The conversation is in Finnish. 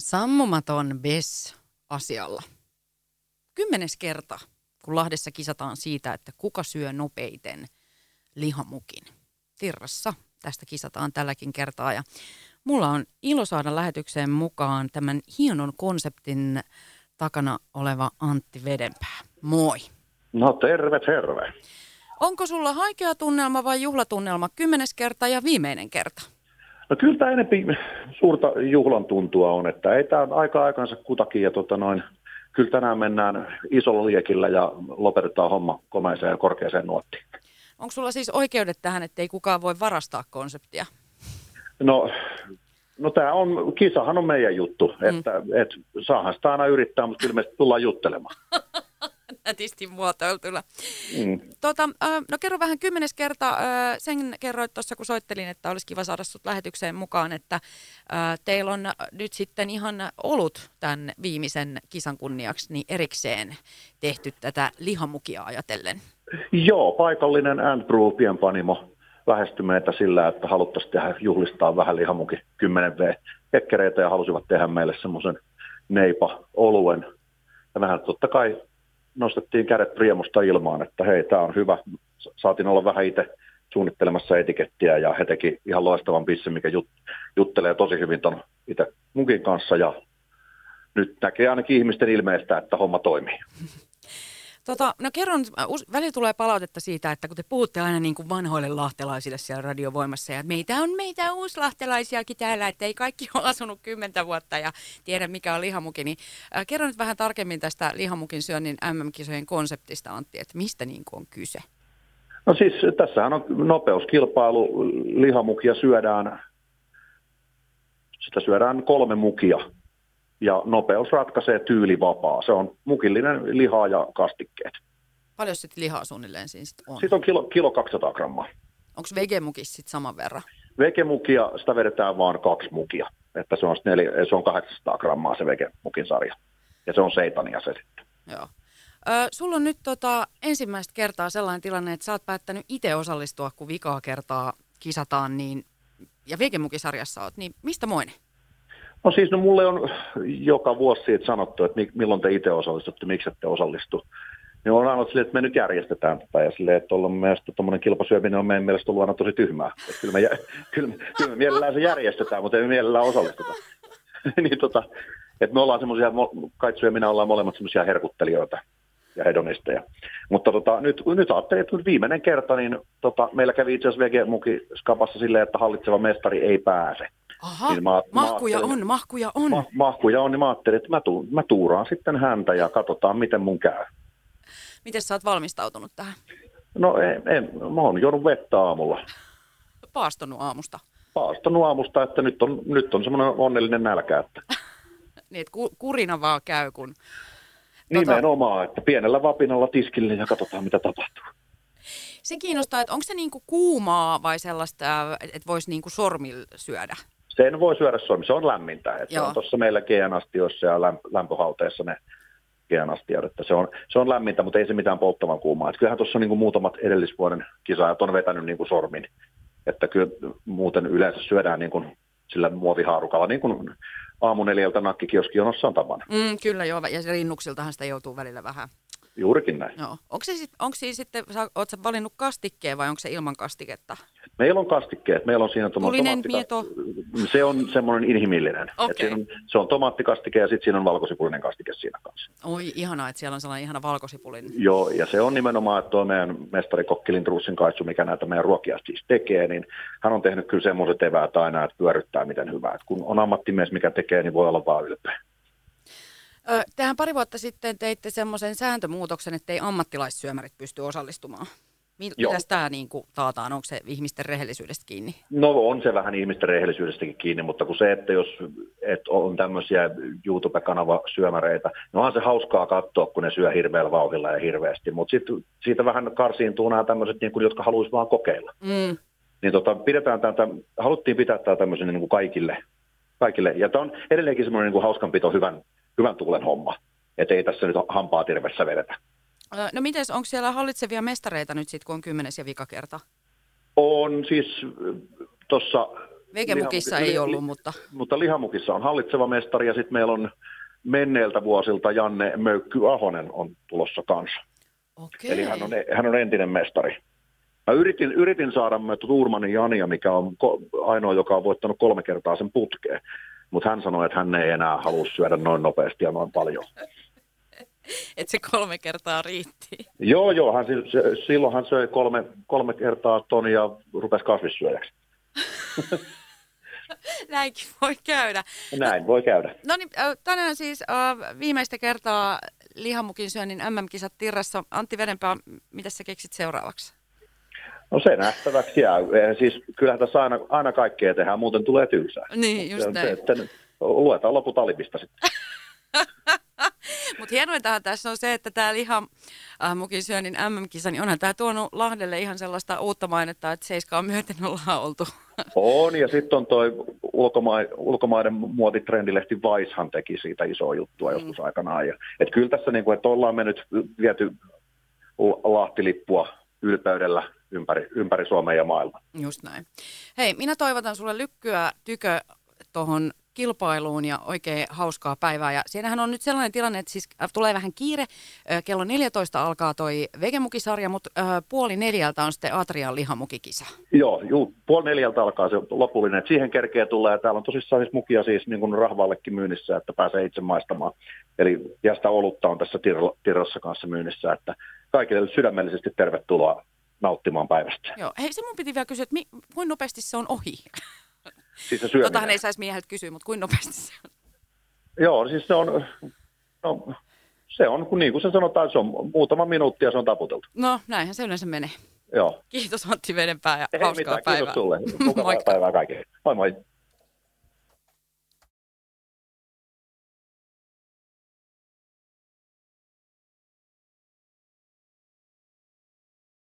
Sammumaton BES-asialla. 10. kerta, kun Lahdessa kisataan siitä, että kuka syö nopeiten lihamukin. Tirrassa tästä kisataan tälläkin kertaa ja mulla on ilo saada lähetykseen mukaan tämän hienon konseptin takana oleva Antti Vedenpää. Moi! No terve, terve! Onko sulla haikea tunnelma vai juhlatunnelma 10. kerta ja viimeinen kerta? No kyllä tämä enempi suurta juhlan tuntua on, että ei tämä aikansa kutakin ja kyllä tänään mennään isolla liekillä ja lopetetaan homma komeeseen ja korkeaseen nuottiin. Onko sulla siis oikeudet tähän, ettei kukaan voi varastaa konseptia? No tämä on, kisahan on meidän juttu, että saahan sitä aina yrittää, mutta kyllä me tullaan juttelemaan. Nätisti muotoiltuna. No kerro vähän 10. kerta. Sen kerroit tuossa, kun soittelin, että olisi kiva saada sut lähetykseen mukaan, että teillä on nyt sitten ihan olut tämän viimeisen kisan kunniaksi niin erikseen tehty tätä lihamukia ajatellen. Joo, paikallinen Andrew Pienpanimo lähestyi meitä sillä, että haluttaisiin tehdä juhlistaa vähän lihamukin 10V-kekkereitä ja halusivat tehdä meille semmoisen neipa-oluen. Ja mehän totta kai nostettiin kädet riemusta ilmaan, että hei, tämä on hyvä. Saatiin olla vähän itse suunnittelemassa etikettiä ja he teki ihan loistavan bissen, mikä juttelee tosi hyvin ton itse munkin kanssa. Ja nyt näkee ainakin ihmisten ilmeistä, että homma toimii. No kerron, välillä tulee palautetta siitä, että kun te puhutte aina niin kuin vanhoille lahtelaisille siellä radiovoimassa ja meitä on uuslahtelaisiakin täällä, että ei kaikki ole asunut 10 vuotta ja tiedä mikä on lihamuki, niin kerron nyt vähän tarkemmin tästä lihamukin syönnin MM-kisojen konseptista, Antti, että mistä niin kuin on kyse? No siis tässähän on nopeuskilpailu, lihamukia syödään 3 mukia. Ja nopeus ratkaisee tyylivapaa. Se on mukillinen lihaa ja kastikkeet. Paljon sitten lihaa suunnilleen siinä sit on? Sitten on kilo 200 grammaa. Onko vegemukissa sitten saman verran? Vegemukia, sitä vedetään vaan 2 mukia. Että se on 800 grammaa se vegemukin sarja. Ja se on seitania se sitten. Joo. Sulla on nyt ensimmäistä kertaa sellainen tilanne, että sä oot päättänyt itse osallistua, kun vikaa kertaa kisataan. Niin, ja vegemukisarjassa oot, niin mistä moinen? No siis mulle on joka vuosi siitä sanottu, että milloin te itse osallistutte, miksi ette osallistu. Niin on aina silleen, että me nyt järjestetään tätä ja silleen, että tuommoinen kilpasyöminen on meidän mielestä ollut aina tosi tyhmää. Että kyllä me mielellään se järjestetään, mutta ei me mielellään osallistuta. Niin että me ollaan semmoisia, Kaitsu ja minä ollaan molemmat semmoisia herkuttelijoita ja hedonisteja. Mutta nyt ajattelin, että viimeinen kerta, niin meillä kävi itse asiassa VG-muki skapassa silleen, että hallitseva mestari ei pääse. Aha, niin mahkuja on. Mahkuja on, niin mä ajattelin, että mä tuuraan sitten häntä ja katsotaan, miten mun käy. Miten sä oot valmistautunut tähän? No mä oon juonut vettä aamulla. Paastonut aamusta, että nyt on semmoinen onnellinen nälkä. Että niin, että kurina vaan käy, kun nimenomaan, että pienellä vapinalla tiskille ja katsotaan, mitä tapahtuu. Se kiinnostaa, että onko se niinku kuumaa vai sellaista, että voisi niinku sormilla syödä? Sen voi syödä sormilla, se on lämmintä. Se on tuossa meillä GN-astioissa ja lämpöhauteissa ne GN-astiot, että se on lämmintä, mutta ei se mitään polttavan kuumaa. Et kyllähän tuossa on niinku muutamat edellisvuoden kisaajat on vetänyt niinku sormin, että kyllä muuten yleensä syödään niinku sillä muovihaarukalla, niin kuin aamu 4 nakkikioskionossa on tapana. Kyllä joo, ja rinnuksiltahan sitä joutuu välillä vähän. Juurikin näin. Joo. Onko siinä sitten, oletko valinnut kastikkeen vai onko se ilman kastiketta? Meillä on kastikkeet. Meillä on siinä se on semmoinen inhimillinen. Okay. Se on tomaattikastike ja sitten siinä on valkosipulinen kastike siinä kanssa. Oi ihanaa, että siellä on sellainen ihana valkosipulinen. Joo, ja se on nimenomaan, että tuo meidän mestari Kokkilintrussin Kaitsu, mikä näitä meidän ruokia siis tekee, niin hän on tehnyt kyllä semmoiset eväät aina, että pyöryttää miten hyvää. Et kun on ammattimies, mikä tekee, niin voi olla vaan ylpeä. Tähän pari vuotta sitten teitte semmoisen sääntömuutoksen, että ei ammattilaissyömärit pysty osallistumaan. Mitäs tämä niin kuin taataan? Onko se ihmisten rehellisyydestä kiinni? No on se vähän ihmisten rehellisyydestäkin kiinni, mutta kun se, että jos on tämmöisiä YouTube-kanavasyömäreitä, niin onhan se hauskaa katsoa, kun ne syö hirveällä vauhdilla ja hirveästi. Mutta sitten siitä vähän karsiintuu nämä tämmöiset, niin kuin, jotka haluaisi vaan kokeilla. Niin haluttiin pitää tämä tämmöisen niin kuin kaikille. Ja tämä on edelleenkin semmoinen niin kuin hauskanpito hyvän tuulen homma, että ei tässä nyt hampaa tirvessä vedetä. No mites, onko siellä hallitsevia mestareita nyt sitten, kun on 10. ja vika kerta? On siis tuossa Vegemukissa ei ollut, mutta... Mutta lihamukissa on hallitseva mestari ja sitten meillä on menneiltä vuosilta Janne Möykky-Ahonen on tulossa kanssa. Okei. Eli hän on entinen mestari. Mä yritin saada Tuurmanin Jania, mikä on ainoa, joka on voittanut 3 kertaa sen putkeen. Mutta hän sanoi, että hän ei enää halua syödä noin nopeasti ja noin paljon. Että se 3 kertaa riitti. Joo, silloin hän söi 3 kertaa ton ja rupesi kasvissyöjäksi. Näinkin voi käydä. Näin voi käydä. No niin, tänään siis viimeistä kertaa lihamukin syönnin MM-kisat Tirrassa. Antti Vedenpää, mitä sä keksit seuraavaksi? No se nähtäväksi jää. Siis kyllähän tässä aina kaikkea tehdään, muuten tulee tylsää. Niin, just näin. Luetaan loput alipista sitten. Mutta hienointahan tässä on se, että tämä lihamukin syönnin MM-kisa, niin onhan tämä tuonut Lahdelle ihan sellaista uutta mainetta, että 7 myöten ollaan oltu. On, ja sitten on toi ulkomaiden muotitrendilehti Vaishan teki siitä isoa juttua joskus aikanaan. Että kyllä tässä niinku, että ollaan me nyt viety Lahti-lippua ylpeydellä ympäri Suomea ja maailmaa. Just näin. Hei, minä toivotan sulle lykkyä tykö tuohon kilpailuun ja oikein hauskaa päivää. Ja siinähän on nyt sellainen tilanne, että siis tulee vähän kiire. Kello 14 alkaa toi vegemukisarja, mutta 15:30 on sitten Atrian lihamukikisa. Joo, 15:30 alkaa se lopullinen. Et siihen kerkeä tulee. Täällä on tosissaan siis mukia siis niin kuin rahvaallekin myynnissä, että pääsee itse maistamaan. Eli ja sitä olutta on tässä Tirrassa kanssa myynnissä, että kaikille sydämellisesti tervetuloa nauttimaan päivästä. Joo, hei se mun piti vielä kysyä, että kuinka nopeasti se on ohi? Siis se syöminen. Totahan ei saisi mieheltä kysyä, mutta kuinka nopeasti se on? Joo, siis se on, no, niin kuin se sanotaan, se on muutama minuutti ja se on taputeltu. No näinhän se yleensä menee. Joo. Kiitos Antti Vedenpää ja hauskaa päivää. Kiitos sulle. Mukavaa päivää kaikille. Moi moi.